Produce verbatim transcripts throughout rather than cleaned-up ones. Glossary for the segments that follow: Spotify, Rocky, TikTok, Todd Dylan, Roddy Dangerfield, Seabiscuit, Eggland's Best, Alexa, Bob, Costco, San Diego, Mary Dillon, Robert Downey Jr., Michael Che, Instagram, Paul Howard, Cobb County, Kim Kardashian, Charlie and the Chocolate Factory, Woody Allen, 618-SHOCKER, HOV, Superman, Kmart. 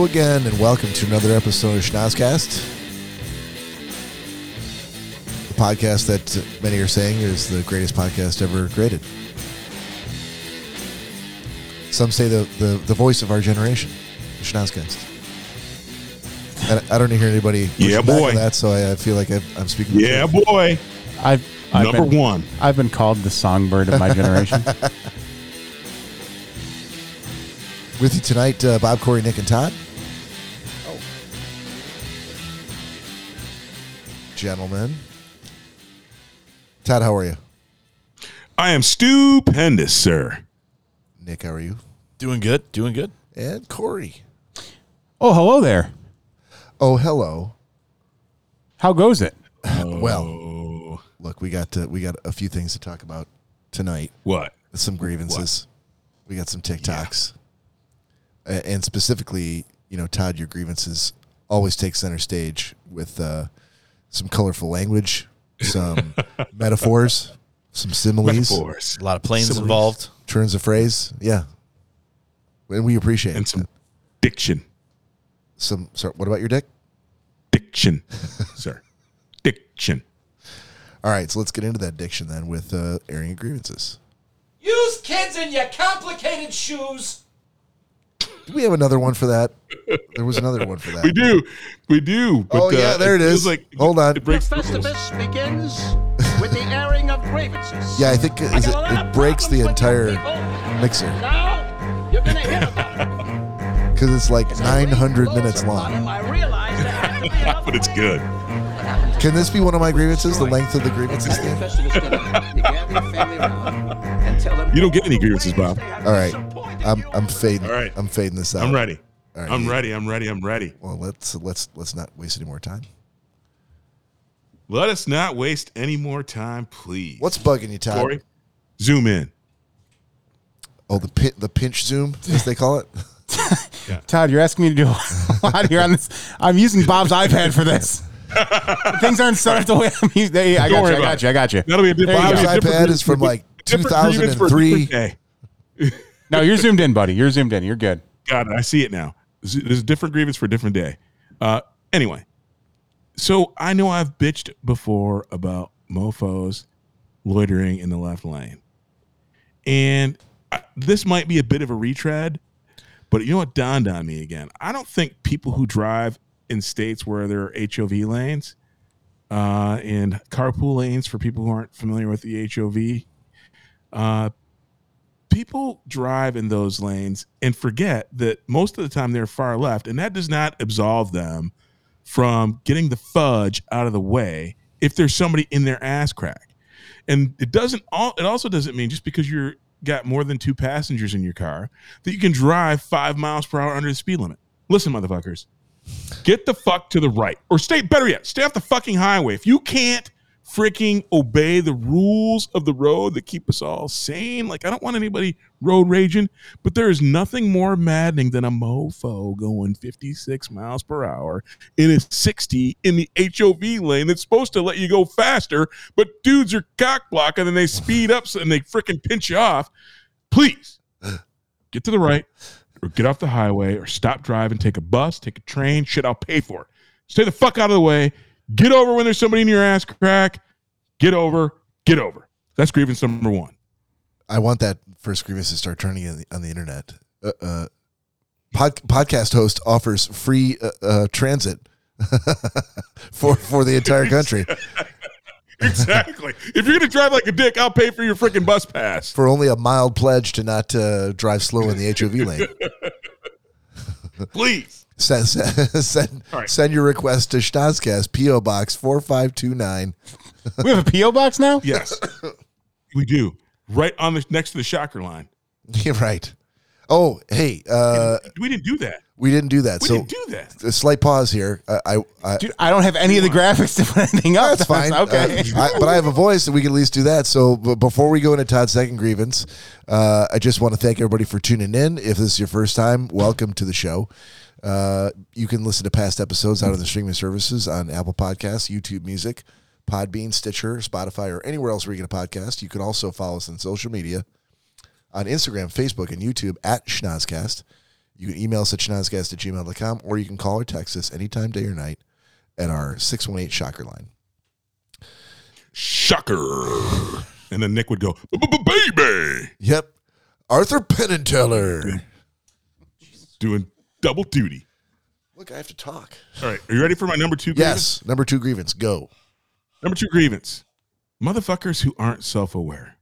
Hello again, and welcome to another episode of Schnozzcast, the podcast that many are saying is the greatest podcast ever created. Some say the, the, the voice of our generation, Schnozzcast. I, I don't hear anybody pushing yeah, boy. back on that, so I, I feel like I've, I'm speaking. Yeah, to boy. I've, I've Number been, one. I've been called the songbird of my generation. With you tonight, uh, Bob, Corey, Nick, and Todd. Oh. Gentlemen. Todd, how are you? I am stupendous, sir. Nick, how are you? Doing good, doing good. And Corey. Oh, hello there. Oh, hello. How goes it? Oh. Well, look, we got to, we got a few things to talk about tonight. What? Some grievances. What? We got some TikToks. Yeah. And specifically, you know, Todd, your grievances always take center stage with uh, some colorful language, some metaphors, some similes, metaphors. a lot of planes similes. involved, turns of phrase, yeah, and we appreciate and it. some diction. Some, sorry, what about your dick? Diction, sir, diction. All right, so let's get into that diction then with uh, airing grievances. Use kids in your complicated shoes. Do we have another one for that? There was another one for that. We do. We do. But, oh, yeah, uh, there it, it is. Like, Hold on. The Festivus begins with the airing of grievances. Yeah, I think is I it, it breaks the entire mixer. Now you're going to hear about it. Because it's like nine hundred minutes long. But it's good. Can this be one of my grievances, the length of the grievances thing? You don't get any grievances, Bob. All right. I'm I'm fading. All right. I'm fading this out. I'm ready. All right. I'm ready. I'm ready. I'm ready. Well, let's let's let's not waste any more time. Let us not waste any more time, please. What's bugging you, Todd? Corey, zoom in. Oh, the pin, the pinch zoom, as they call it. Yeah. Todd, you're asking me to do a lot here on this. I'm using Bob's iPad for this. Things aren't set up the way I'm using. Hey, I got you. I got you. I got you. That'll be a different Bob's iPad is from like two thousand three. No, you're zoomed in, buddy. You're zoomed in. You're good. Got it. I see it now. There's a different grievance for a different day. Uh, anyway, so I know I've bitched before about mofos loitering in the left lane. And I, this might be a bit of a retread, but you know what dawned on me again? I don't think people who drive in states where there are H O V lanes uh, and carpool lanes, for people who aren't familiar with the H O V, uh, people drive in those lanes and forget that most of the time they're far left, and that does not absolve them from getting the fudge out of the way if there's somebody in their ass crack. And it doesn't all, it also doesn't mean just because you're got more than two passengers in your car that you can drive five miles per hour under the speed limit. Listen, motherfuckers, get the fuck to the right, or stay, better yet, stay off the fucking highway. If you can't freaking obey the rules of the road that keep us all sane. Like, I don't want anybody road raging, but there is nothing more maddening than a mofo going fifty-six miles per hour in a sixty in the H O V lane that's supposed to let you go faster, but dudes are cock blocking and then they speed up and they freaking pinch you off. Please get to the right or get off the highway or stop driving, take a bus, take a train, shit, I'll pay for it. Stay the fuck out of the way. Get over when there's somebody in your ass crack. Get over. Get over. That's grievance number one. I want that first grievance to start turning on the, on the internet. Uh, uh, pod, podcast host offers free uh, uh, transit for for the entire country. Exactly. If you're going to drive like a dick, I'll pay for your freaking bus pass. For only a mild pledge to not uh, drive slow in the H O V lane. Please. Send, send, right. send your request to Schnozzcast, P O Box four five two nine. We have a P O Box now? Yes. We do. Right on the next to the shocker line. Yeah, right. Oh, hey. Uh, we didn't do that. We didn't do that. We so didn't do that. A slight pause here. I I, Dude, I don't have any of the graphics to put anything up. That's fine. Okay. Uh, I, but I have a voice that we can at least do that. So but before we go into Todd's second grievance, uh, I just want to thank everybody for tuning in. If this is your first time, welcome to the show. Uh, you can listen to past episodes out of the streaming services on Apple Podcasts, YouTube Music, Podbean, Stitcher, Spotify, or anywhere else where you get a podcast. You can also follow us on social media on Instagram, Facebook, and YouTube at Schnozzcast. You can email us at schnozzcast at gmail dot com, or you can call or text us anytime, day or night, at our six one eight Shocker line. Shocker. And then Nick would go, baby. Yep. Arthur Penn and Teller. Doing double duty. Look, I have to talk. All right. Are you ready for my number two grievance? Yes. Number two grievance. Go. Number two grievance. Motherfuckers who aren't self-aware.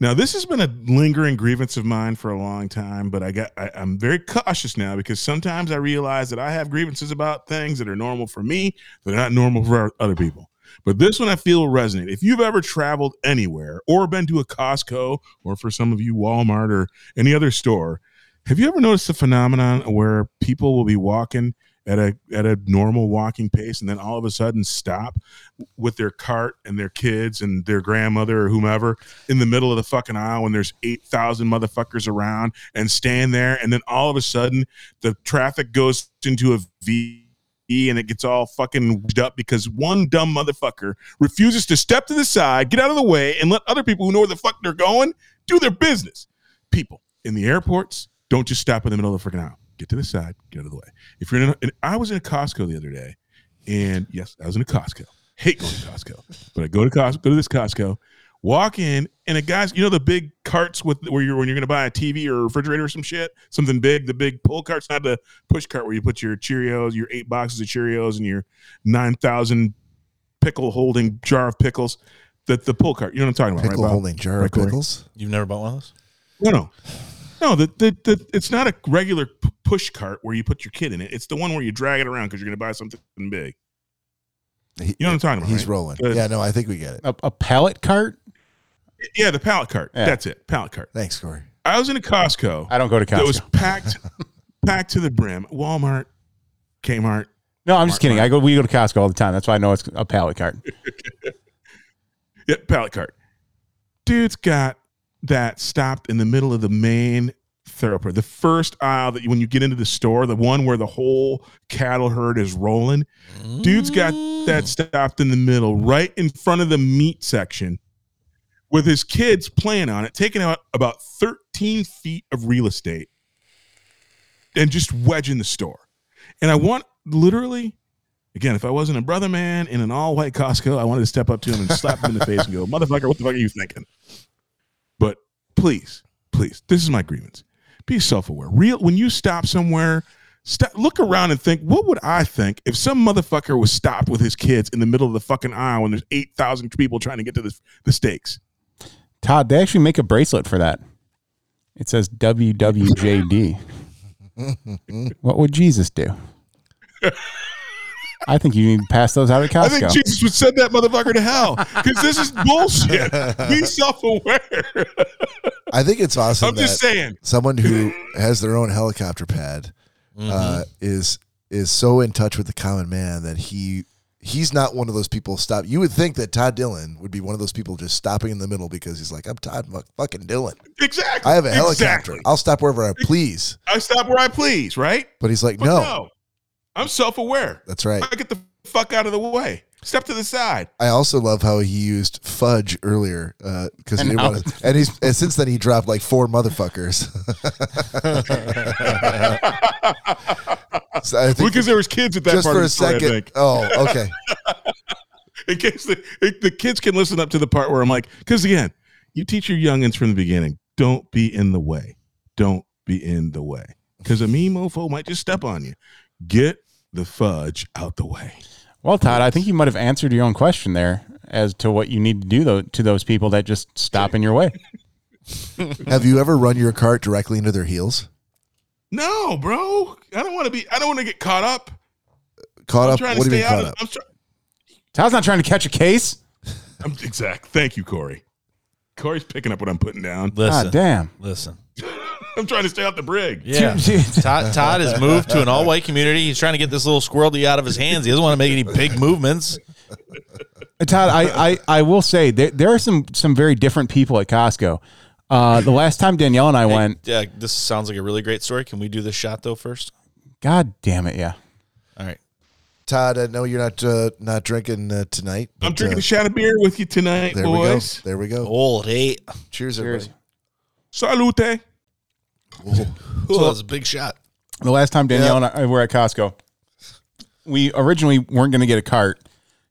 Now, this has been a lingering grievance of mine for a long time, but I got, I, I'm very cautious now because sometimes I realize that I have grievances about things that are normal for me, that are not normal for other people. But this one I feel will resonate. If you've ever traveled anywhere or been to a Costco, or for some of you, Walmart or any other store, have you ever noticed the phenomenon where people will be walking at a at a normal walking pace and then all of a sudden stop with their cart and their kids and their grandmother or whomever in the middle of the fucking aisle when there's eight thousand motherfuckers around and stand there, and then all of a sudden the traffic goes into a V and it gets all fucking up because one dumb motherfucker refuses to step to the side, get out of the way, and let other people who know where the fuck they're going do their business. People in the airports, don't just stop in the middle of the freaking aisle. Get to the side, get out of the way. If you're in, a, and I was in a Costco the other day, and yes, I was in a Costco. Hate going to Costco, but I go to Costco, go to this Costco, walk in, and a guy's, you know, the big carts with where you're when you're going to buy a T V or a refrigerator or some shit, something big, the big pull carts, not the push cart where you put your Cheerios, your eight boxes of Cheerios, and your nine thousand pickle holding jar of pickles. The the pull cart, you know what I'm talking about, pickle right, holding jar right, of pickles. Corey? You've never bought one of those? No, no. No, the, the the it's not a regular p- push cart where you put your kid in it. It's the one where you drag it around because you're going to buy something big. You know what I'm talking about? He's right? Rolling. Uh, yeah, no, I think we get it. A, a pallet cart? Yeah, the pallet cart. Yeah. That's it. Pallet cart. Thanks, Corey. I was in a Costco. I don't go to Costco. It was packed, packed to the brim. Walmart, Kmart. No, I'm Walmart, just kidding. Walmart. I go. We go to Costco all the time. That's why I know it's a pallet cart. Yeah, pallet cart. Dude's got. That stopped in the middle of the main thoroughfare, the first aisle that you, when you get into the store, the one where the whole cattle herd is rolling. Mm. Dude's got that stopped in the middle, right in front of the meat section, with his kids playing on it, taking out about thirteen feet of real estate, and just wedging the store. And I want literally. Again, if I wasn't a brother man in an all-white Costco, I wanted to step up to him and slap him in the face and go, motherfucker, what the fuck are you thinking? But please, please, this is my grievance. Be self-aware. Real, when you stop somewhere, stop, look around and think, what would I think if some motherfucker was stopped with his kids in the middle of the fucking aisle when there's eight thousand people trying to get to the, the steaks? Todd, they actually make a bracelet for that. It says W W J D. What would Jesus do? I think you need to pass those out at Costco. I think Jesus would send that motherfucker to hell because this is bullshit. Be self-aware. I think it's awesome. I'm that just saying. Someone who has their own helicopter pad mm-hmm. uh, is is so in touch with the common man that he he's not one of those people stop. You would think that Todd Dylan would be one of those people just stopping in the middle because he's like, I'm Todd fucking Dylan. Exactly. I have a helicopter. Exactly. I'll stop wherever I please. I stop where I please, right? But he's like, but no. no. I'm self-aware. That's right. I get the fuck out of the way. Step to the side. I also love how he used fudge earlier uh, because he didn't want to. And he's and since then he dropped like four motherfuckers. So because there was kids at that just part for of the story, a second. Oh, okay. In case the the kids can listen up to the part where I'm like, because again, you teach your youngins from the beginning. Don't be in the way. Don't be in the way because a mean mofo might just step on you. Get the fudge out the way. Well, Todd, I think you might have answered your own question there as to what you need to do though, to those people that just stop in your way. Have you ever run your cart directly into their heels? No, bro. I don't want to be. I don't want to get caught up. Caught up. What do you mean caught up? I'm try- Todd's not trying to catch a case. I'm exact. Thank you, Corey. Corey's picking up what I'm putting down. Listen, God damn. Listen. I'm trying to stay out the brig. Yeah. Todd, Todd has moved to an all-white community. He's trying to get this little squirrely out of his hands. He doesn't want to make any big movements. Todd, I, I, I will say there, there are some some very different people at Costco. Uh, the last time Danielle and I hey, went. Uh, this sounds like a really great story. Can we do this shot, though, first? God damn it, yeah. All right. Todd, I know you're not uh, not drinking uh, tonight. But, I'm drinking uh, a shot of beer with you tonight, there boys. We go. There we go. Old eight. Cheers, Cheers, everybody. Salute. Oh, so, that was a big shot. The last time Danielle yep. and I were at Costco, we originally weren't going to get a cart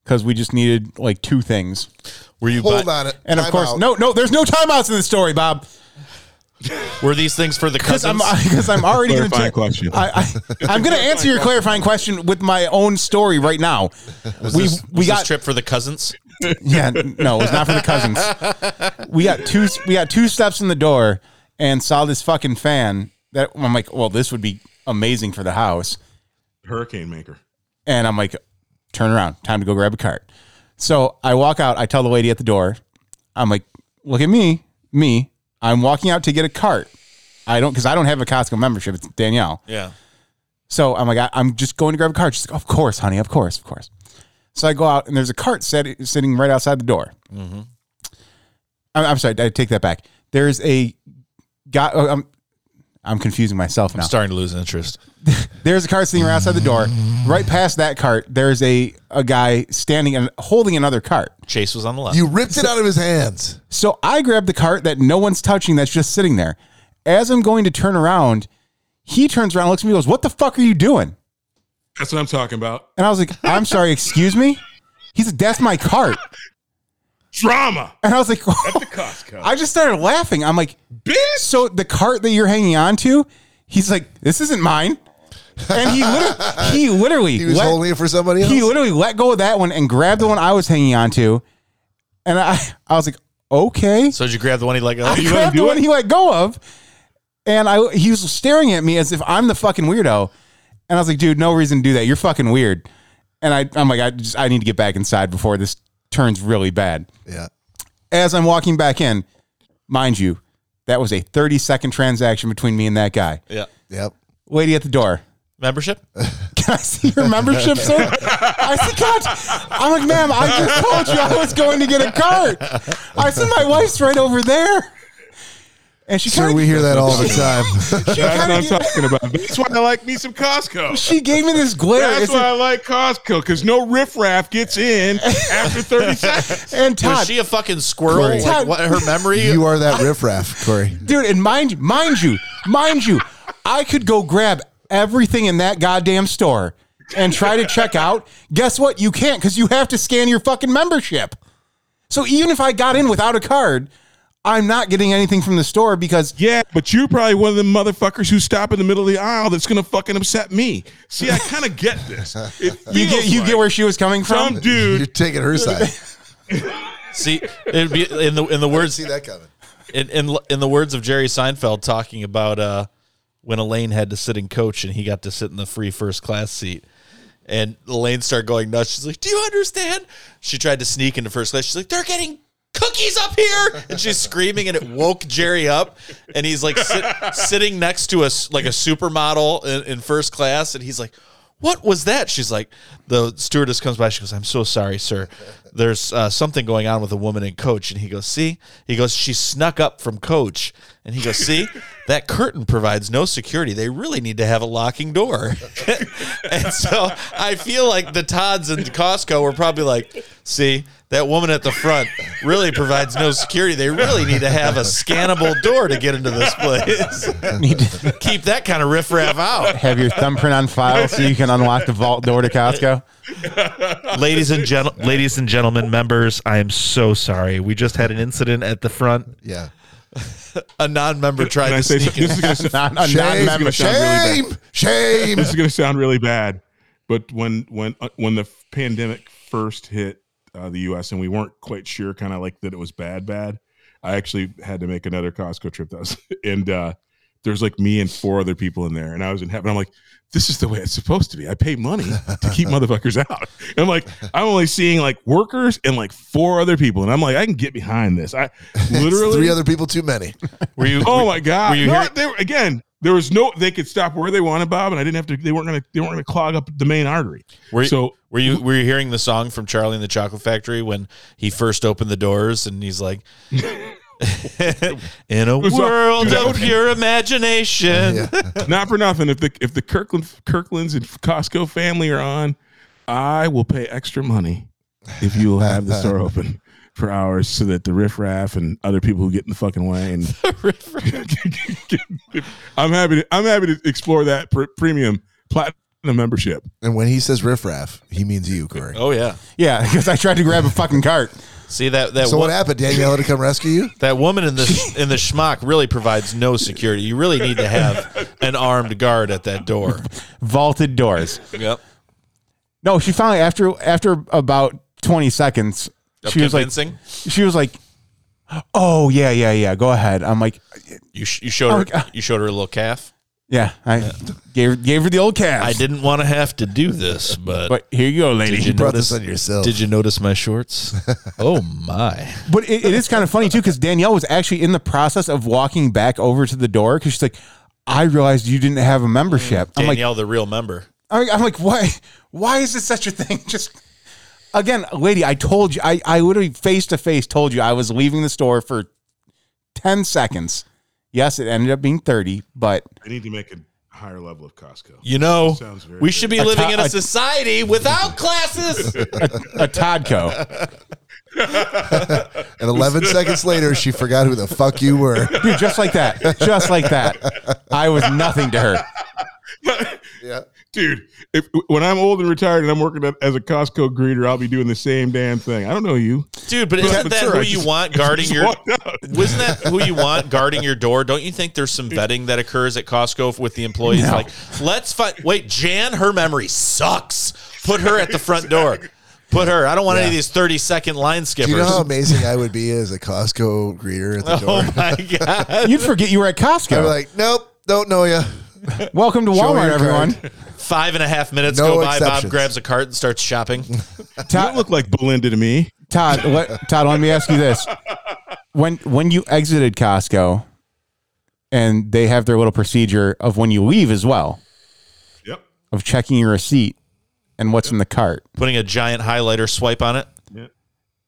because we just needed like two things. Were you Hold buy- on it. And time of course, out. no, no, there's no timeouts in this story, Bob. Were these things for the cousins? Because I'm, I'm already going to question. I, I, I'm going to answer your clarifying question with my own story right now. Was we this, we was got this trip for the cousins. Yeah, no, it's not for the cousins. We got two. We got two steps in the door and saw this fucking fan. That I'm like, well, this would be amazing for the house. Hurricane maker. And I'm like, turn around, time to go grab a cart. So I walk out. I tell the lady at the door, I'm like, look at me, me. I'm walking out to get a cart. I don't, because I don't have a Costco membership. It's Danielle. Yeah. So I'm like, I, I'm just going to grab a cart. She's like, of course, honey. Of course. Of course. So I go out and there's a cart set, sitting right outside the door. Mm-hmm. I'm, I'm sorry. I take that back. There's a guy. I'm, I'm confusing myself now. I'm starting to lose interest. There's a cart sitting right outside the door. Right past that cart, there's a, a guy standing and holding another cart. Chase was on the left. You ripped so, it out of his hands. So I grabbed the cart that no one's touching that's just sitting there. As I'm going to turn around, he turns around, looks at me, and goes, what the fuck are you doing? That's what I'm talking about. And I was like, I'm sorry, excuse me? He's like, that's my cart. Drama. And I was like, oh. At the Costco. I just started laughing. I'm like, bitch. So the cart that you're hanging on to, he's like, this isn't mine. And he literally, he literally he was let, holding it for somebody else. He literally let go of that one and grabbed the one I was hanging on to. And I, I was like, okay. So did you grab the one he let go of? I grabbed the one he let go of. And I, he was staring at me as if I'm the fucking weirdo. And I was like, dude, no reason to do that. You're fucking weird. And I, I'm like, I just, I need to get back inside before this turns really bad. Yeah. As I'm walking back in, mind you, that was a thirty second transaction between me and that guy. Yeah. Yep. Lady at the door. Membership? Can I see your membership, sir? I said, God. I'm like, ma'am, I just told you I was going to get a cart. I said, my wife's right over there. And she sure, kinda, we hear that all the time. She, that's what I'm gave, talking about. That's why I like me some Costco. She gave me this glare. That's it's why a, I like Costco, because no riffraff gets in after thirty seconds. And Todd, was she a fucking squirrel? Corey, Todd, like, what, her memory? You are that riffraff, Corey. Dude, and mind, mind you, mind you, I could go grab everything in that goddamn store and try to check out. Guess what? You can't, because you have to scan your fucking membership. So even if I got in without a card, I'm not getting anything from the store because... Yeah, but you're probably one of the motherfuckers who stop in the middle of the aisle that's going to fucking upset me. See, I kind of get this. It you get you like get where she was coming from? Some dude... You're taking her side. See, it'd be in the in the words... see that coming. In, in, in the words of Jerry Seinfeld talking about uh, when Elaine had to sit and coach and he got to sit in the free first class seat. And Elaine started going nuts. She's like, do you understand? She tried to sneak into first class. She's like, they're getting... cookies up here, and she's screaming, and it woke Jerry up, and he's like sit, sitting next to us like a supermodel in, in first class, and he's like, what was that? She's like, the stewardess comes by, she goes, I'm so sorry, sir, there's uh, something going on with a woman in coach. And he goes, see, he goes, she snuck up from coach. And he goes, see, that curtain provides no security. They really need to have a locking door. And so I feel like the Todds in Costco were probably like, see, that woman at the front really provides no security. They really need to have a scannable door to get into this place. Need to keep that kind of riffraff out. Have your thumbprint on file so you can unlock the vault door to Costco. Ladies and gen- ladies and gentlemen, members, I am so sorry. We just had an incident at the front. Yeah. A non-member tried to sneak so, in. This is gonna sound, a shame, non-member shame, really bad. Shame. This is going to sound really bad, but when when uh, when the pandemic first hit uh, the U S and we weren't quite sure, kind of like that it was bad, bad. I actually had to make another Costco trip, that was, and uh, there's like me and four other people in there, and I was in heaven. I'm like, this is the way it's supposed to be. I pay money to keep motherfuckers out. And I'm like, I'm only seeing like workers and like four other people. And I'm like, I can get behind this. I literally three other people too many. Were you, oh my God. Were you no, they were, again, there was no, they could stop where they wanted, Bob. And I didn't have to, they weren't going to, they weren't going to clog up the main artery. Were you, so were you, were you hearing the song from Charlie and the Chocolate Factory when he first opened the doors and he's like, in a world all, of your imagination. Yeah. Not for nothing. If the if the Kirkland Kirklands and Costco family are on, I will pay extra money if you will have the store open for hours so that the riffraff and other people who get in the fucking way and I'm happy to, I'm happy to explore that pr- premium platinum membership. And when he says riffraff, he means you, Corey. Oh yeah, yeah. Because I tried to grab a fucking cart. See that that. So wo- what happened? Danielle to come rescue you? That woman in the in the schmuck really provides no security. You really need to have an armed guard at that door, vaulted doors. Yep. No, she finally after after about twenty seconds, of she convincing? was like, she was like, oh yeah yeah yeah, go ahead. I'm like, you sh- you showed I'm her like, you showed her a little calf. Yeah, I yeah. gave her, gave her the old calf. I didn't want to have to do this, but but here you go, lady. You, you brought notice, this on yourself. Did you notice my shorts? Oh my! But it, it is kind of funny too, because Danielle was actually in the process of walking back over to the door because she's like, I realized you didn't have a membership. Mm, I'm Danielle, like, the real member. I'm like, why? Why is this such a thing? Just again, lady, I told you. I I literally face to face told you I was leaving the store for ten seconds. Yes, it ended up being thirty, but I need to make a higher level of Costco. You know, we good. should be a living to- in a society without classes. a, a Todco. And eleven seconds later, she forgot who the fuck you were. Dude, just like that. Just like that. I was nothing to her. Yeah. Dude, if, when I'm old and retired and I'm working as a Costco greeter, I'll be doing the same damn thing. I don't know you. Dude, but isn't but that sure, who I you just, want guarding your Wasn't that who you want guarding your door? Don't you think there's some vetting that occurs at Costco with the employees? No. Like, let's find wait, Jan, her memory sucks. Put her at the front door. Put her. I don't want yeah. any of these thirty-second line skippers. Do you know how amazing I would be as a Costco greeter at the door? Oh, my God. You'd forget you were at Costco. I'd be like, nope, don't know you. Welcome to Walmart, everyone. Five and a half minutes no go by. Bob grabs a cart and starts shopping. Todd, you look like Belinda to me. Todd, let, Todd, let me ask you this: when when you exited Costco, and they have their little procedure of when you leave as well, yep, of checking your receipt and what's yep. in the cart, putting a giant highlighter swipe on it. Yeah.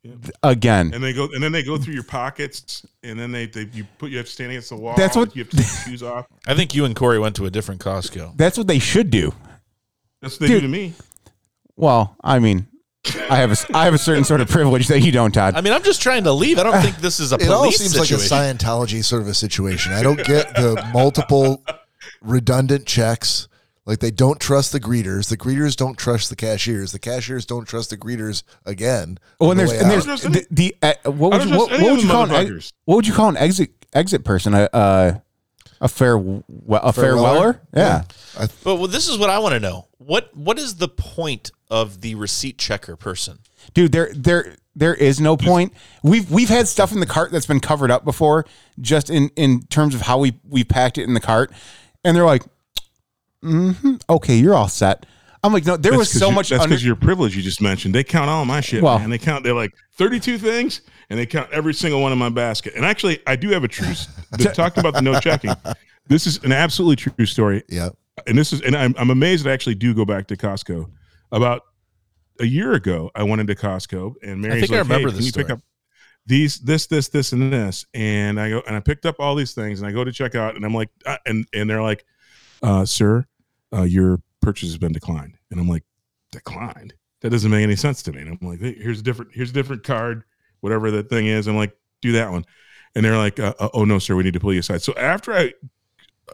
Yeah. Again, and they go, and then they go through your pockets, and then they, they you put you have to stand against the wall. That's what you have to take your shoes off. I think you and Corey went to a different Costco. That's what they should do. That's what they Dude. do to me. Well, I mean, I have a, I have a certain sort of privilege that you don't, Todd. I mean, I'm just trying to leave. I don't think this is a. It police all seems situation. Like a Scientology sort of a situation. I don't get the multiple redundant checks. Like, they don't trust the greeters. The greeters don't trust the cashiers. The cashiers don't trust the greeters again. Well, and the there's, and there's the, the uh, what would you, what, what would you call an, what would you call an exit exit person? A uh, a fair a fareweller? Yeah. yeah. But well, this is what I want to know. What what is the point of the receipt checker person? Dude, there there there is no point. We've we've had stuff in the cart that's been covered up before, just in in terms of how we we packed it in the cart, and they're like, mm-hmm. Okay, you're all set. I'm like, no, there that's was so much. That's because under- your privilege you just mentioned. They count all my shit, well, man. They count. They're like thirty-two things, and they count every single one in my basket. And actually, I do have a true. They talked about the no checking. This is an absolutely true story. Yeah, and this is, and I'm I'm amazed that I actually do go back to Costco. About a year ago, I went into Costco, and Mary's I think like, I remember hey, this can story. You pick up these, this, this, this, and this, and I go and I picked up all these things, and I go to check out, and I'm like, uh, and and they're like, uh, sir. Uh, your purchase has been declined, and I'm like, declined? That doesn't make any sense to me. And I'm like, hey, here's a different, here's a different card, whatever that thing is. I'm like, do that one, and they're like, uh, oh no, sir, we need to pull you aside. So after I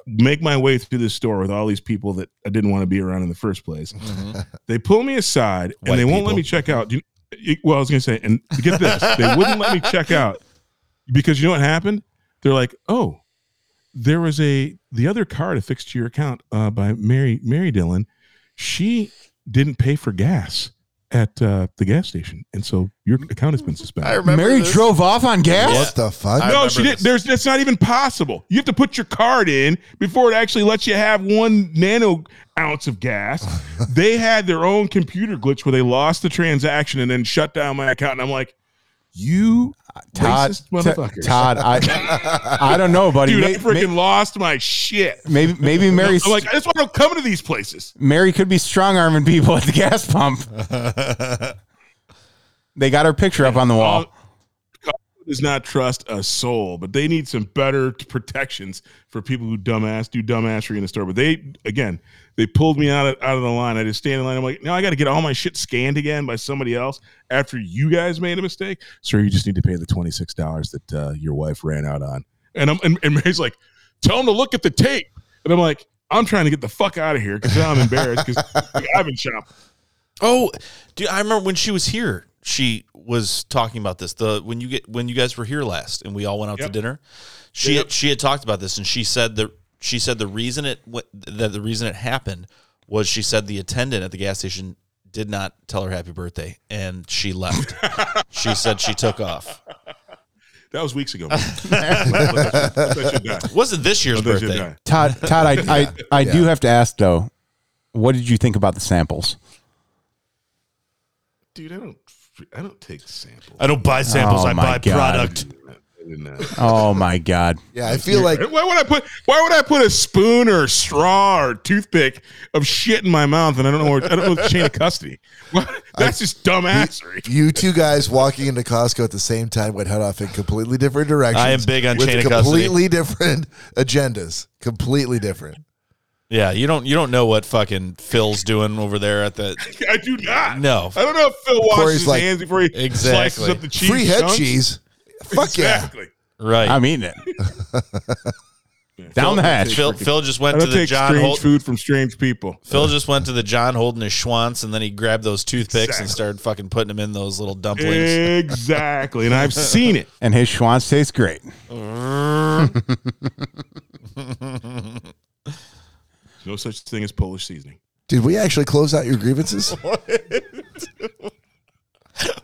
make my way through this store with all these people that I didn't want to be around in the first place, mm-hmm. they pull me aside White and they won't people. let me check out. Do you, well, I was gonna say, and get this, they wouldn't let me check out because you know what happened? They're like, oh. There was a the other card affixed to your account uh, by Mary Mary Dillon. She didn't pay for gas at uh, the gas station, and so your account has been suspended. I remember Mary this. drove off on gas. What yeah. the fuck? I no, she didn't. There's that's not even possible. You have to put your card in before it actually lets you have one nano ounce of gas. They had their own computer glitch where they lost the transaction and then shut down my account. And I'm like, you. Todd, t- Todd, I, I don't know, buddy. Dude, may, I freaking may, lost my shit. Maybe, maybe Mary. I'm like, I just want to come to these places. Mary could be strong arming people at the gas pump. They got her picture up on the wall. does not trust a soul, but they need some better protections for people who dumbass do dumbassery in the store. But they, again, they pulled me out of, out of the line. I just stand in line. I'm like, now I got to get all my shit scanned again by somebody else after you guys made a mistake. Sir, you just need to pay the twenty-six dollars that uh, your wife ran out on. And I'm and, and Mary's like, tell him to look at the tape. And I'm like, I'm trying to get the fuck out of here because now I'm embarrassed because like, I've been shopping. Oh, dude, I remember when she was here. She was talking about this the when you get when you guys were here last and we all went out yep. to dinner. She yep. had, she had talked about this and she said the she said the reason it that the reason it happened was she said the attendant at the gas station did not tell her happy birthday and she left. She said she took off. That was weeks ago. Wasn't this year's birthday? Todd, Todd, I yeah. I, I yeah. do have to ask though, what did you think about the samples? Dude, I don't. I don't take samples. I don't buy samples. Oh I buy God. product. Oh my God! Yeah, I feel like why would I put why would I put a spoon or a straw or toothpick of shit in my mouth and I don't know where, I don't know the chain of custody. What? That's I, just dumbassery. You, you two guys walking into Costco at the same time would head off in completely different directions. I am big on with chain of custody. Completely different agendas. Completely different. Yeah, you don't you don't know what fucking Phil's doing over there at the. I do not. No, I don't know if Phil washes his like, hands before he exactly. slices up the cheese. Free head chunks. Cheese. Fuck exactly. yeah. Right. I'm eating it. Down the hatch. Phil, Phil just went to the John Holden food from strange people. Phil just went to the John Holden his Schwantz, and then he grabbed those toothpicks exactly. and started fucking putting them in those little dumplings. Exactly, and I've seen it. And his Schwantz tastes great. No such thing as Polish seasoning. Did we actually close out your grievances? What?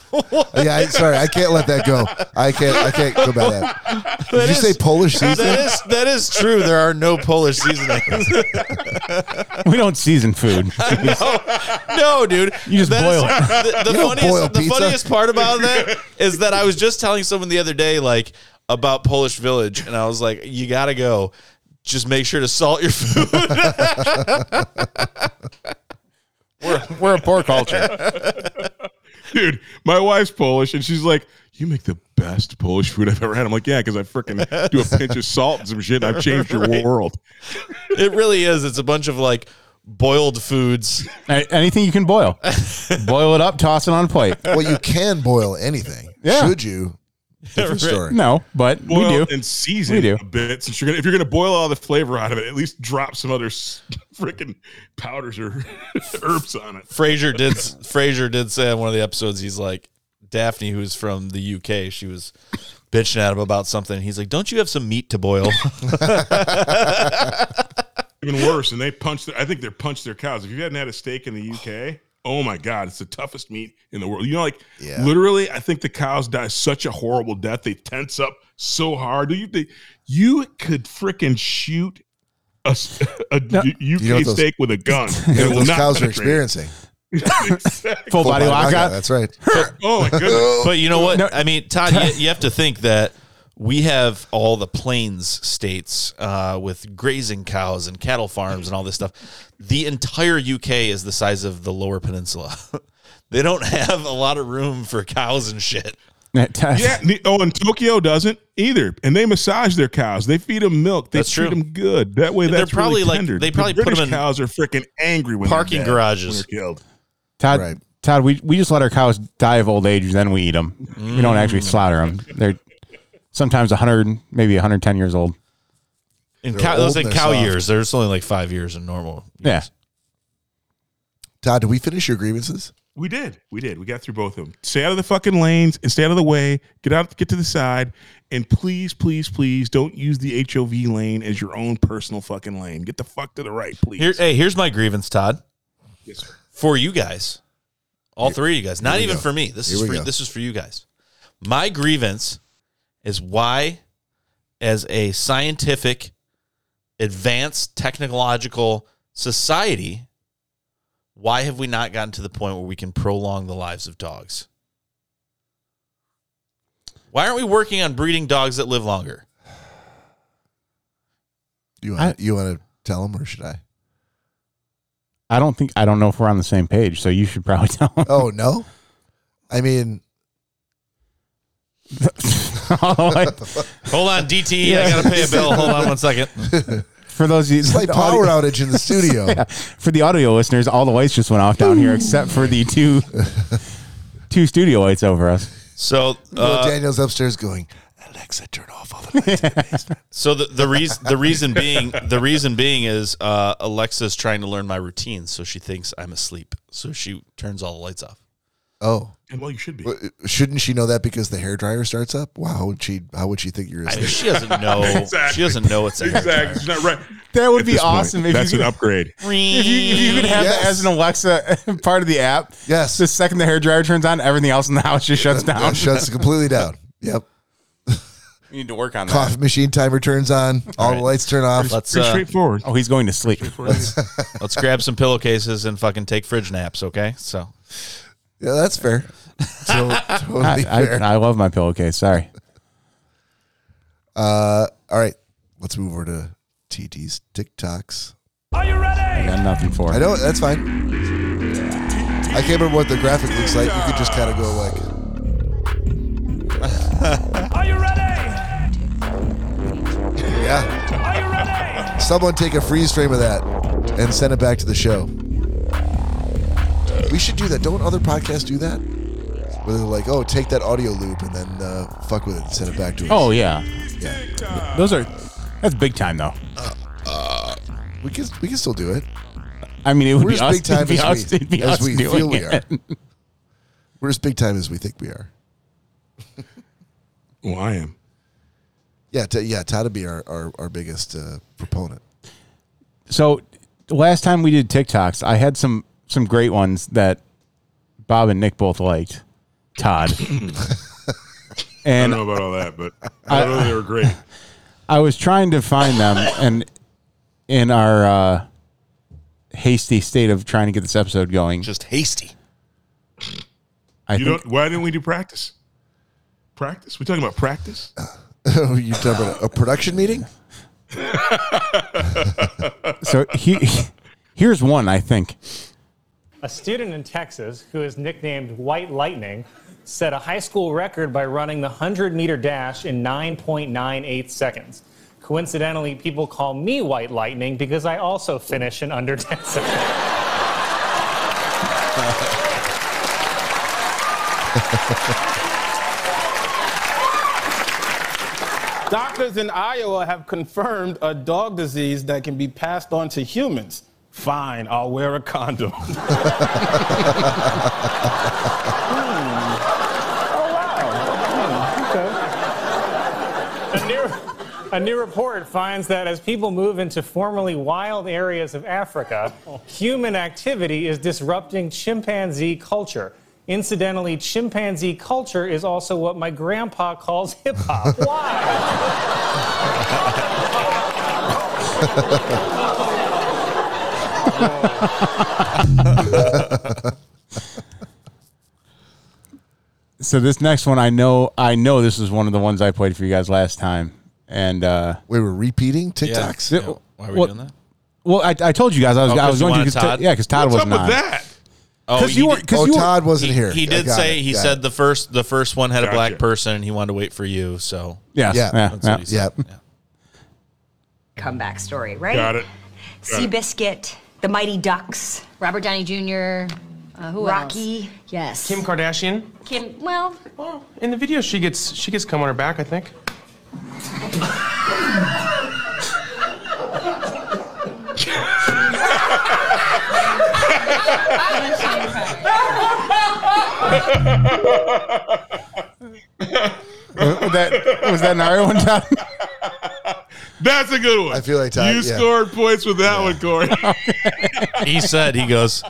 What? Yeah, I, sorry, I can't let that go. I can't. I can't go by that. Did that you is, say Polish seasoning? That is, that is true. There are no Polish seasonings. We don't season food. No, dude. You just that boil is, it. The, the, funniest, boil the funniest part about that is that I was just telling someone the other day, like about Polish Village, and I was like, "You gotta go." Just make sure to salt your food. we're, we're a poor culture. Dude, my wife's Polish, and she's like, you make the best Polish food I've ever had. I'm like, yeah, because I freaking do a pinch of salt and some shit, and I've changed your right. world. It really is. It's a bunch of, like, boiled foods. Anything you can boil. Boil it up, toss it on a plate. Well, you can boil anything. Yeah. Should you? Different story. No, but boil we do and season we do. a bit. Since you're gonna, if you're gonna boil all the flavor out of it, at least drop some other freaking powders or herbs on it. Fraser did. Fraser did say on one of the episodes, he's like, Daphne, who's from the U K, she was bitching at him about something. He's like, "Don't you have some meat to boil?" Even worse, and they punch. Their, I think they punch their cows. If you hadn't had a steak in the U K. Oh my God, it's the toughest meat in the world. You know, like yeah. literally, I think the cows die such a horrible death. They tense up so hard. Do you think you could freaking shoot a, a no. U K you know those, steak with a gun? You know, it those cows penetrate. Are experiencing exactly. full body lockout. That's right. But, oh my goodness. But you know what? No. I mean, Todd, you, you have to think that we have all the plains states uh, with grazing cows and cattle farms and all this stuff. The entire U K is the size of the Lower Peninsula. They don't have a lot of room for cows and shit. Yeah. Oh, and Tokyo doesn't either. And they massage their cows. They feed them milk. They that's treat true. them good. That way, that's they're probably really like they probably the put them in cows are freaking angry when parking garages. When they're killed. Todd. Right. Todd, we we just let our cows die of old age, and then we eat them. Mm. We don't actually slaughter them. They're sometimes one hundred, maybe one hundred ten years old. In cow, those in cow soft. years, there's only like five years in normal. Years. Yeah. Todd, did we finish your grievances? We did. We did. We got through both of them. Stay out of the fucking lanes and stay out of the way. Get out, get to the side, and please, please, please don't use the H O V lane as your own personal fucking lane. Get the fuck to the right, please. Here, hey, here's my grievance, Todd. Yes, sir. For you guys, all here, three of you guys. Not even go. for me. This here is for, this is for you guys. My grievance is why, as a scientific, advanced, technological society, why have we not gotten to the point where we can prolong the lives of dogs? Why aren't we working on breeding dogs that live longer? You want to, you want to tell them, or should I? I don't think I don't know if we're on the same page, so you should probably tell them. Oh, no? I mean... All right. Hold on, D T E. Yeah. I got to pay a bill. Hold on one second. For those you, slight power audio, outage in the studio. Yeah. For the audio listeners, all the lights just went off down here except for the two two studio lights over us. So uh, Daniel's upstairs going, Alexa, turn off all the lights in the basement. So the, the reason the reason being the reason being is uh, Alexa's trying to learn my routine, so she thinks I'm asleep. So she turns all the lights off. Oh, and well, you should be. Shouldn't she know that because the hairdryer starts up? Wow, how would she? How would she think you're asleep? I, she doesn't know. Exactly. She doesn't know it's a exactly. She's not right. That would At be awesome. If That's you could, an upgrade. If you, if you could have yes. that as an Alexa part of the app. Yes. The second the hairdryer turns on, everything else in the house just shuts down. That shuts completely down. Yep. You need to work on that. Coffee machine timer turns on. All, all right. the lights turn off. Let's uh, straightforward. Oh, he's going to sleep. Let's, let's grab some pillowcases and fucking take fridge naps. Okay, so. Yeah, that's fair. So, totally I, fair. I, I love my pillowcase. Sorry. Uh, all right, let's move over to T T's TikToks. Are you ready? I got nothing for it. I know that's fine. I can't remember what the graphic looks like. You could just kind of go like. Are you ready? Yeah. Are you ready? Someone take a freeze frame of that and send it back to the show. We should do that. Don't other podcasts do that? Where they're like, oh, take that audio loop and then uh, fuck with it and send it back to us. Oh, yeah. Yeah. Those are... That's big time, though. Uh, uh, we can we can still do it. I mean, it would We're be as us, big time be as, us, we, be as us we feel we are. We're as big time as we think we are. Well, I am. Yeah, t- yeah. Todd would be our, our, our biggest uh, proponent. So, last time we did TikToks, I had some... Some great ones that Bob and Nick both liked. Todd. And I don't know about all that, but I, I know they were great. I was trying to find them, and in our uh, hasty state of trying to get this episode going, just hasty. I you think, don't. Why didn't we do practice? Practice? We're talking about practice. Oh, you talking about a, a production meeting? So he, he, here's one I think. A student in Texas, who is nicknamed White Lightning, set a high school record by running the hundred-meter dash in nine point nine eight seconds. Coincidentally, people call me White Lightning because I also finish in under ten seconds. Doctors in Iowa have confirmed a dog disease that can be passed on to humans. Fine, I'll wear a condom. hmm. Oh, wow. Hmm. Okay. A new, a new report finds that as people move into formerly wild areas of Africa, human activity is disrupting chimpanzee culture. Incidentally, chimpanzee culture is also what my grandpa calls hip-hop. Why? So this next one, I know, I know this is one of the ones I played for you guys last time, and uh, we were repeating TikToks. Yeah. Yeah. Why are we well, doing that? Well, I, I told you guys I was, oh, I was going to, Todd? T- yeah, because Todd What's wasn't up with on. That? Oh, you were, oh you were, Todd wasn't he, here. He did say it, he said it. the first the first one had gotcha. a black person, and he wanted to wait for you. So yes. yeah, yeah, yeah, yeah. Said. yeah. Comeback story, right? Got it. Seabiscuit. The Mighty Ducks. Robert Downey Junior Uh, who Rocky. Else? Yes. Kim Kardashian. Kim. Well. Well, in the video, she gets she gets cum on her back, I think. was that was that Nario one time? That's a good one. I feel like Todd, you yeah. scored points with that yeah. one, Corey. He said, he goes,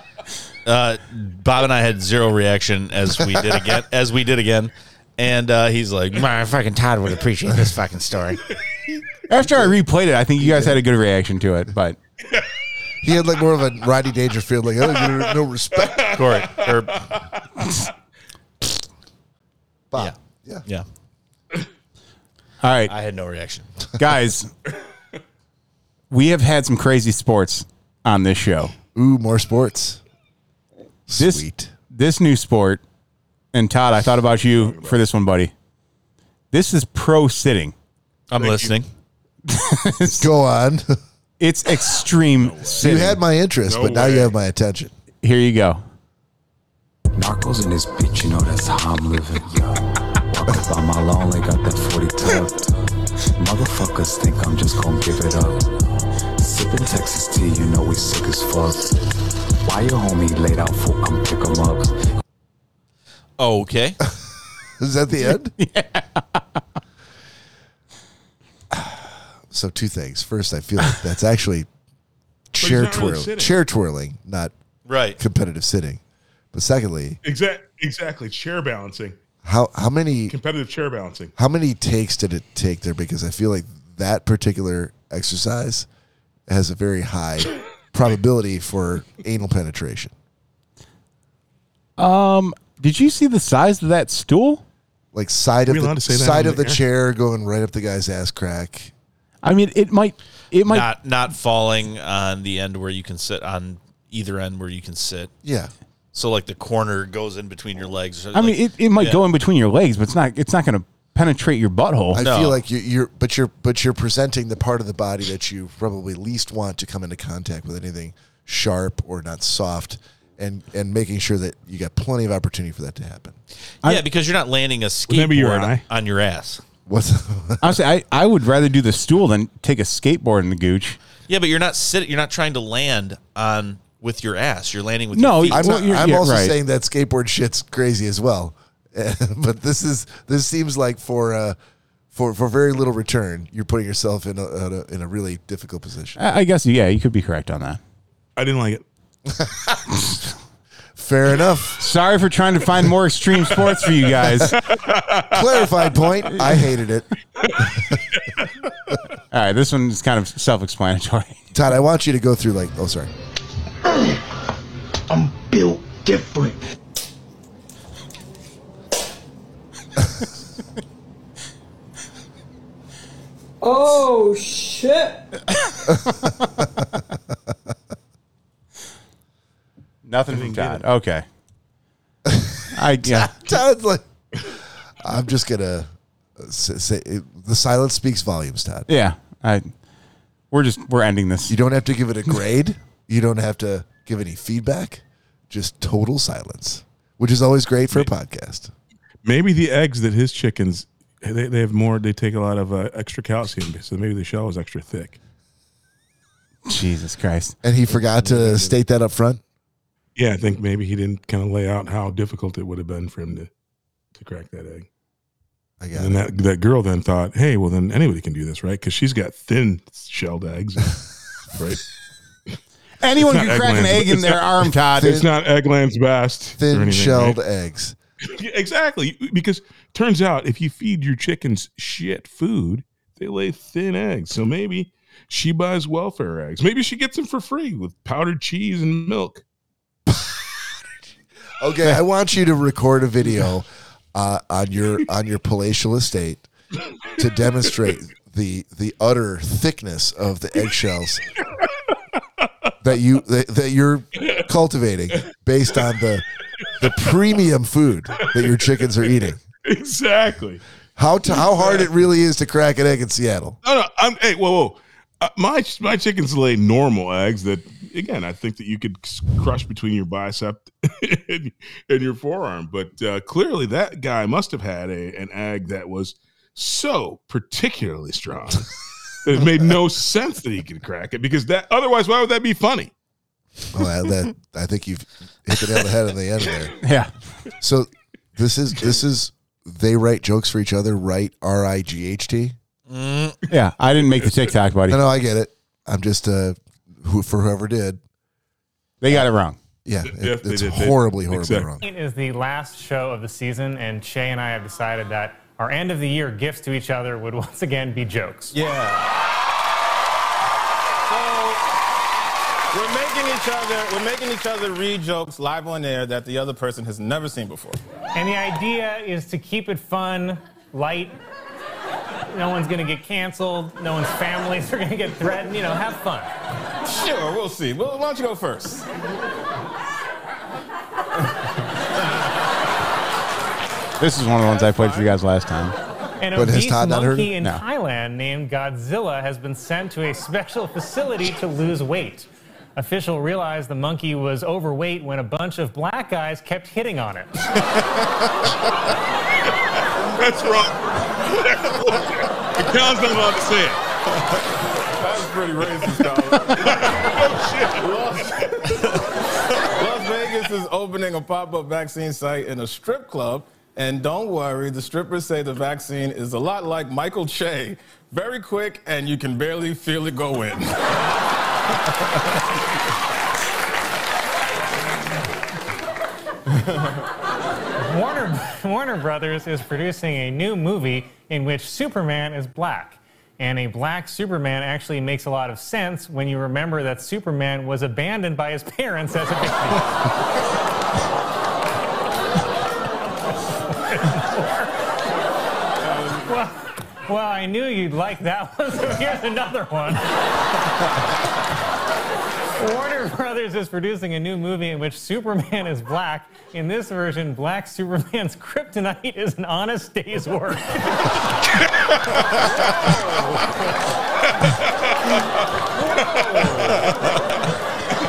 uh, Bob and I had zero reaction as we did again, as we did again. And uh, he's like, my fucking Todd would appreciate this fucking story. After I replayed it, I think you guys had a good reaction to it, but he had like more of a Roddy Dangerfield, like, oh, no respect, Corey. Or Bob. Yeah. Yeah. yeah. All right. I had no reaction. Guys, we have had some crazy sports on this show. Ooh, more sports. This, Sweet. This new sport, and Todd, I thought about you for this one, buddy. This is pro sitting. I'm Thank listening. Go on. It's extreme no sitting. You had my interest, no but way. Now you have my attention. Here you go. Narcos in this bitch, you know that's how I'm living. Walk up on my lawn, they got that forty tucked. Motherfuckers think I'm just gonna give it up. Sipping Texas tea, you know we sick as fuck. Why your homie laid out for come pick him up? Okay. Is that the end? Yeah. So two things. First, I feel like that's actually chair twirling, really chair twirling, not right competitive sitting. But secondly, exactly, exactly chair balancing. How how many competitive chair balancing? How many takes did it take there? Because I feel like that particular exercise has a very high probability for anal penetration. Um, did you see the size of that stool? Like side of the side of the chair going right up the guy's ass crack. I mean, it might it might not not falling on the end where you can sit on either end where you can sit. Yeah. So like the corner goes in between your legs. I like, mean, it, it might yeah. go in between your legs, but it's not it's not going to penetrate your butthole. I no. feel like you're, you're but you're but you're presenting the part of the body that you probably least want to come into contact with anything sharp or not soft. And and making sure that you got plenty of opportunity for that to happen. Yeah, I, because you're not landing a skateboard your on your ass. What's honestly, I, I would rather do the stool than take a skateboard in the gooch. Yeah, but you're not sitting. You're not trying to land on with your ass. You're landing with no. Your feet. I'm, not, well, I'm yeah, also right. saying that skateboard shit's crazy as well. But this is this seems like for uh, for for very little return, you're putting yourself in a, a in a really difficult position. I, I guess yeah, you could be correct on that. I didn't like it. Fair enough. Sorry for trying to find more extreme sports for you guys. Clarified point. I hated it. All right, this one is kind of self-explanatory. Todd, I want you to go through like, oh, sorry. I'm built different. Oh shit. Nothing from Todd. Okay. I yeah. Todd's like, I'm just gonna say, say it, the silence speaks volumes, Todd. Yeah, I. We're just we're ending this. You don't have to give it a grade. You don't have to give any feedback. Just total silence, which is always great for maybe, a podcast. Maybe the eggs that his chickens they, they have more. They take a lot of uh, extra calcium, so maybe the shell is extra thick. Jesus Christ! And he forgot to state that up front. Yeah, I think maybe he didn't kind of lay out how difficult it would have been for him to, to crack that egg. I got and that that girl then thought, hey, well, then anybody can do this, right? Because she's got thin-shelled eggs, right? Anyone can crack an egg in their arm, Todd. It's not Eggland's best. Thin-shelled eggs. Exactly, because turns out if you feed your chickens shit food, they lay thin eggs. So maybe she buys welfare eggs. Maybe she gets them for free with powdered cheese and milk. Okay, I want you to record a video uh, on your on your palatial estate to demonstrate the the utter thickness of the eggshells that you that, that you're cultivating based on the the premium food that your chickens are eating. Exactly. How to, how hard it really is to crack an egg in Seattle. No, no. I'm, hey, whoa, whoa. Uh, my my chickens lay normal eggs that. Again, I think that you could crush between your bicep and, and your forearm. But uh, clearly that guy must have had a, an egg that was so particularly strong that it made no sense that he could crack it. Because that otherwise, why would that be funny? Well, that, I think you've hit the nail on the head on the end there. Yeah. So this is, this is they write jokes for each other, right? R I G H T? Mm. Yeah, I didn't make the TikTok, buddy. No, no, I get it. I'm just uh, – Who for whoever did, they got it wrong. Yeah, it, it's did, horribly, horribly exactly. wrong. It is the last show of the season, and Che and I have decided that our end of the year gifts to each other would once again be jokes. Yeah. So we're making each other we're making each other read jokes live on air that the other person has never seen before. And the idea is to keep it fun, light. No one's going to get canceled. No one's families are going to get threatened. You know, have fun. Sure, we'll see. Well, why don't you go first? This is one of the ones I played for you guys last time. An but obese has monkey in no. Thailand named Godzilla has been sent to a special facility to lose weight. Official realized the monkey was overweight when a bunch of black guys kept hitting on it. That's wrong. The cow's not allowed to say it. That was pretty racist, dog. Oh, shit. Las Vegas is opening a pop-up vaccine site in a strip club. And don't worry, the strippers say the vaccine is a lot like Michael Che. Very quick, and you can barely feel it go in. Warner, Warner Brothers is producing a new movie in which Superman is black. And a black Superman actually makes a lot of sense when you remember that Superman was abandoned by his parents as a baby. Well, I knew you'd like that one, so here's another one. Warner Brothers is producing a new movie in which Superman is black. In this version, black Superman's kryptonite is an honest day's work.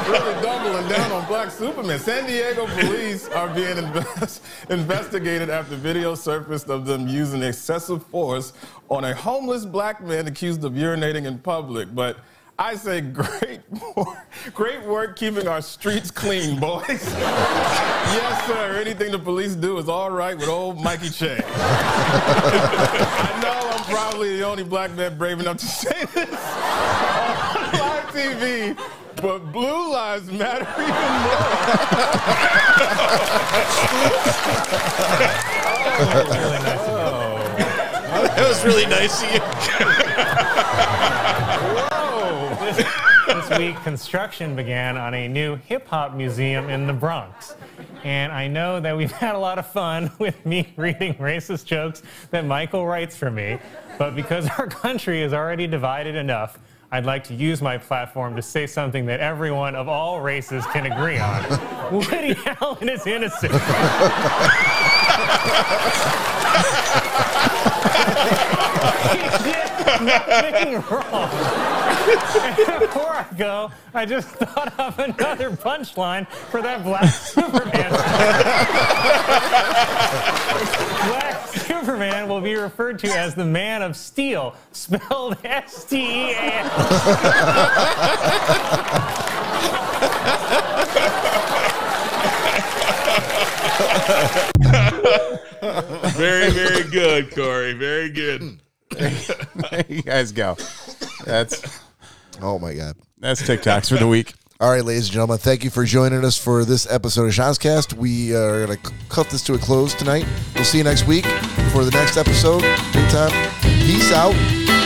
Really doubling down on black Superman. San Diego police are being invest- investigated after video surfaced of them using excessive force on a homeless black man accused of urinating in public. But I say great, great work keeping our streets clean, boys. Yes, sir. Anything the police do is all right with old Mikey Che. I know I'm probably the only black man brave enough to say this on live T V. But blue lives matter even more. Oh, really nice oh. That was really nice of you. Whoa. This, this week, construction began on a new hip-hop museum in the Bronx. And I know that we've had a lot of fun with me reading racist jokes that Michael writes for me. But because our country is already divided enough, I'd like to use my platform to say something that everyone of all races can agree on. Woody Allen is innocent. He did nothing wrong. And before I go, I just thought of another punchline for that black Superman. Black Superman will be referred to as the Man of Steel, spelled S T E A L. Very, very good, Corey. Very good. There you guys go. That's oh my god. That's TikToks for the week. All right, ladies and gentlemen, thank you for joining us for this episode of Schnozzcast. We are going to cut this to a close tonight. We'll see you next week for the next episode. Meantime, peace out.